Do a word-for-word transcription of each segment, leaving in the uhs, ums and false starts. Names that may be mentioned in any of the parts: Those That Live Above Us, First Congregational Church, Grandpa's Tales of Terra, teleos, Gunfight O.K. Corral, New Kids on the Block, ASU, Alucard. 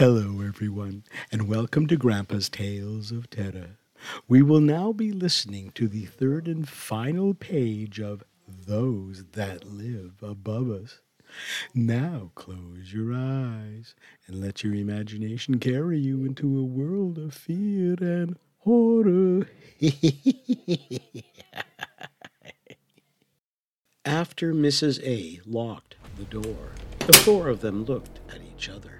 Hello, everyone, and welcome to Grandpa's Tales of Terra. We will now be listening to the third and final page of Those That Live Above Us. Now close your eyes and let your imagination carry you into a world of fear and horror. After Missus A locked the door, the four of them looked at each other.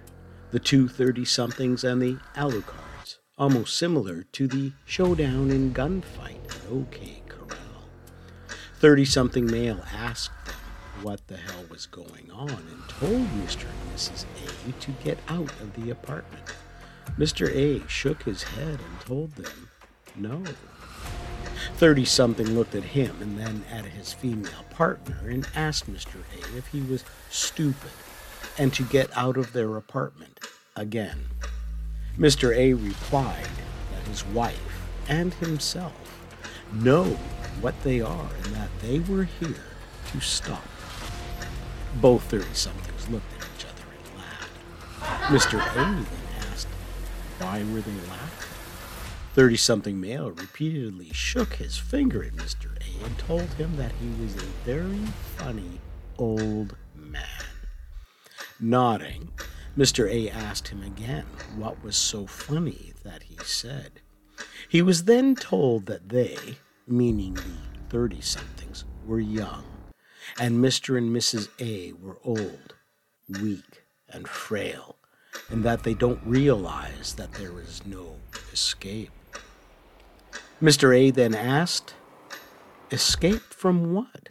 The two thirty-somethings and the Alucards, almost similar to the showdown in Gunfight O K Corral. Thirty-something male asked them what the hell was going on and told Mister and Missus A to get out of the apartment. Mister A shook his head and told them no. Thirty-something looked at him and then at his female partner and asked Mister A if he was stupid and to get out of their apartment again. Mister A replied that his wife and himself know what they are and that they were here to stop. Both thirty-somethings looked at each other and laughed. Mister A then asked, why were they laughing? Thirty-something male repeatedly shook his finger at Mister A and told him that he was a very funny old man. Nodding, Mister A asked him again what was so funny that he said. He was then told that they, meaning the thirty-somethings, were young, and Mister and Missus A were old, weak, and frail, and that they don't realize that there is no escape. Mister A then asked, escape from what?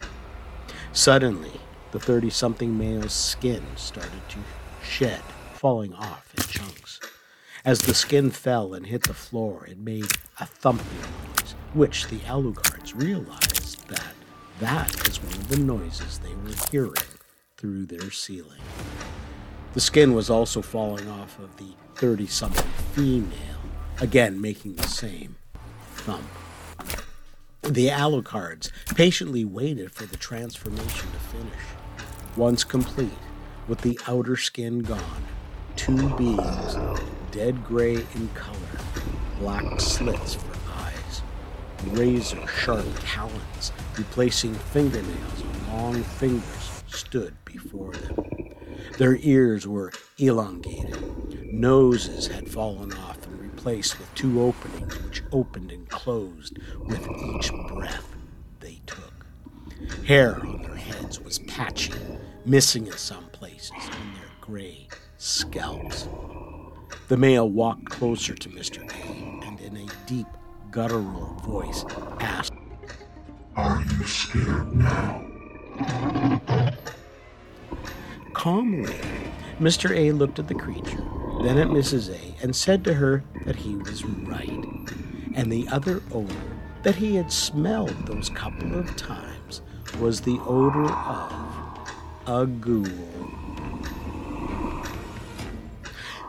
Suddenly, the thirty-something male's skin started to shed, falling off in chunks. As the skin fell and hit the floor, it made a thumping noise, which the Alucards realized that that is one of the noises they were hearing through their ceiling. The skin was also falling off of the thirty-something female, again making the same thump. The Alucards patiently waited for the transformation to finish. Once complete, with the outer skin gone, two beings, dead gray in color, black slits for eyes, razor-sharp talons replacing fingernails and long fingers stood before them. Their ears were elongated, noses had fallen off and replaced with two openings which opened and closed with each breath they took. Hair on their heads was patchy, missing in some places on their gray scalps. The male walked closer to Mister A and in a deep, guttural voice asked, are you scared now? Calmly, Mister A looked at the creature, then at Missus A, and said to her that he was right, and the other odor that he had smelled those couple of times was the odor of a ghoul.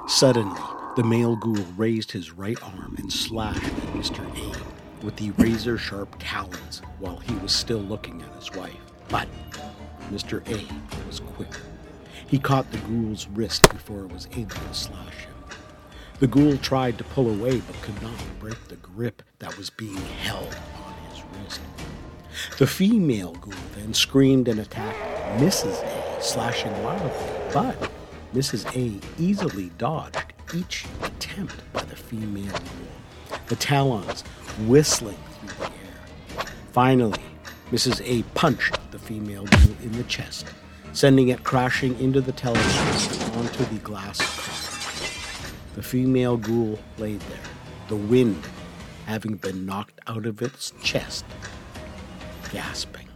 Suddenly, the male ghoul raised his right arm and slashed at Mister A with the razor-sharp talons while he was still looking at his wife. But Mister A was quicker. He caught the ghoul's wrist before it was able to slash him. The ghoul tried to pull away but could not break the grip that was being held on his wrist. The female ghoul then screamed and attacked Missus A, slashing wildly, but Missus A easily dodged each attempt by the female ghoul, the talons whistling through the air. Finally, Missus A punched the female ghoul in the chest, sending it crashing into the television onto the glass car. The female ghoul lay there, the wind having been knocked out of its chest, gasping.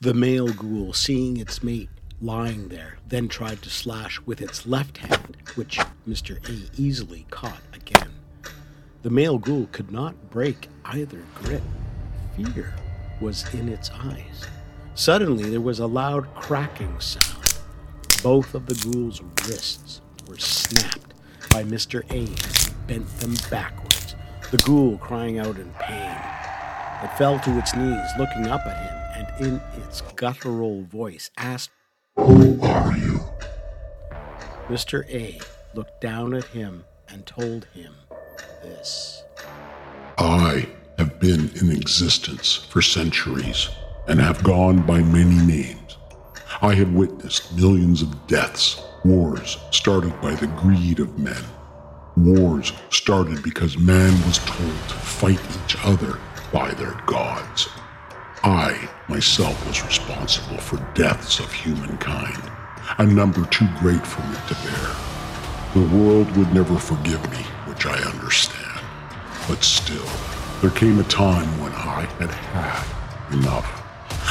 The male ghoul, seeing its mate lying there, then tried to slash with its left hand, which Mister A easily caught again. The male ghoul could not break either grip. Fear was in its eyes. Suddenly, there was a loud cracking sound. Both of the ghoul's wrists were snapped by Mister A as he bent them backwards, the ghoul crying out in pain. It fell to its knees, looking up at him, and in its guttural voice asked, who are you? Mister A looked down at him and told him this. I have been in existence for centuries and have gone by many names. I have witnessed millions of deaths, wars started by the greed of men. Wars started because man was told to fight each other by their gods. I, myself, was responsible for deaths of humankind, a number too great for me to bear. The world would never forgive me, which I understand. But still, there came a time when I had had enough.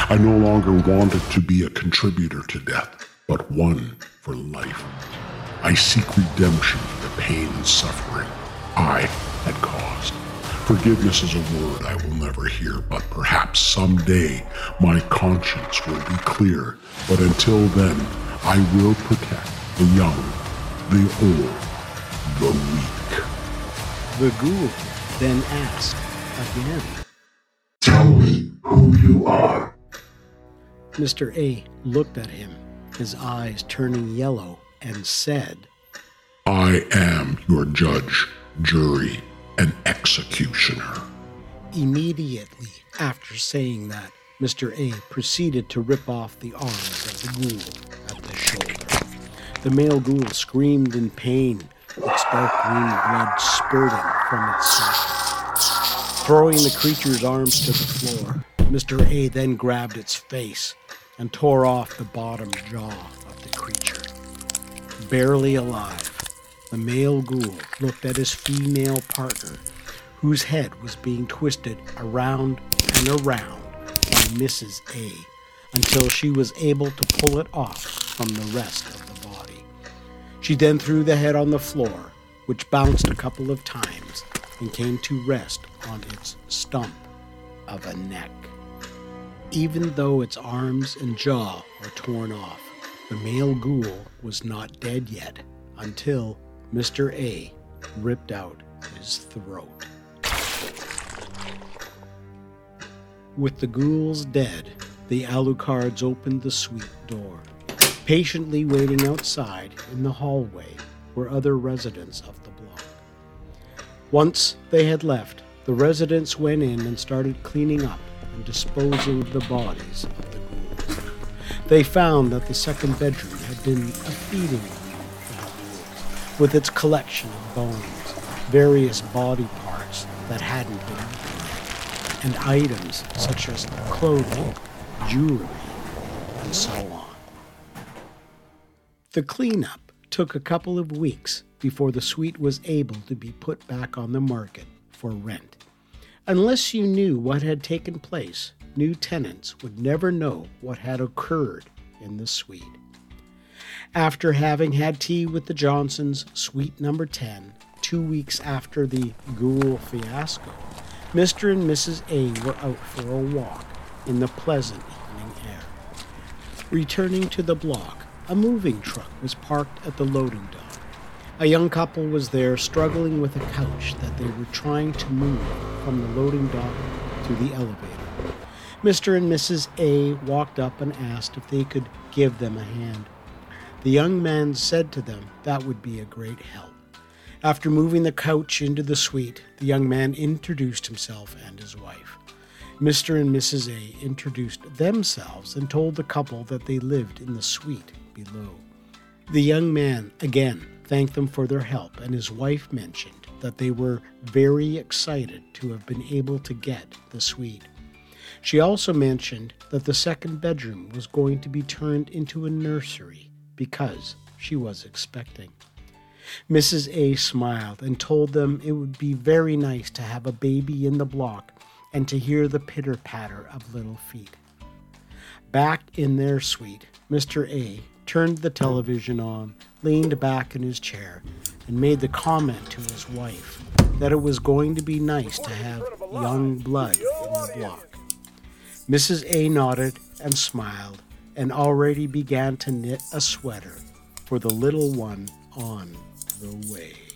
I no longer wanted to be a contributor to death, but one for life. I seek redemption for the pain and suffering I had caused. Forgiveness is a word I will never hear, but perhaps someday my conscience will be clear. But until then, I will protect the young, the old, the weak. The ghoul then asked again, "Tell me who you are." Mister A looked at him, his eyes turning yellow, and said, "I am your judge, jury, and executioner." Immediately after saying that, Mister A proceeded to rip off the arms of the ghoul at the shoulder. The male ghoul screamed in pain, with spark green blood spurting from its side. Throwing the creature's arms to the floor, Mister A then grabbed its face and tore off the bottom jaw of the creature. Barely alive, the male ghoul looked at his female partner, whose head was being twisted around and around by Missus A, until she was able to pull it off from the rest of the body. She then threw the head on the floor, which bounced a couple of times and came to rest on its stump of a neck. Even though its arms and jaw were torn off, the male ghoul was not dead yet, until Mister A ripped out his throat. With the ghouls dead, the Alucards opened the suite door. Patiently waiting outside in the hallway were other residents of the block. Once they had left, the residents went in and started cleaning up and disposing of the bodies of the ghouls. They found that the second bedroom had been a feeding room for the ghouls, with its collection of bones, various body parts that hadn't been eaten, and items such as clothing, jewelry, and so on. The cleanup took a couple of weeks before the suite was able to be put back on the market for rent. Unless you knew what had taken place, new tenants would never know what had occurred in the suite. After having had tea with the Johnsons, suite number ten, two weeks after the ghoul fiasco, Mister and Missus A were out for a walk in the pleasant evening air. Returning to the block, a moving truck was parked at the loading dock. A young couple was there struggling with a couch that they were trying to move from the loading dock to the elevator. Mister and Missus A walked up and asked if they could give them a hand. The young man said to them that would be a great help. After moving the couch into the suite, the young man introduced himself and his wife. Mister and Missus A introduced themselves and told the couple that they lived in the suite below. The young man again thanked them for their help, and his wife mentioned that they were very excited to have been able to get the suite. She also mentioned that the second bedroom was going to be turned into a nursery because she was expecting. Missus A smiled and told them it would be very nice to have a baby in the block and to hear the pitter-patter of little feet. Back in their suite, Mister A turned the television on, leaned back in his chair, and made the comment to his wife that it was going to be nice to have young blood in the block. Missus A nodded and smiled and already began to knit a sweater for the little one on the way.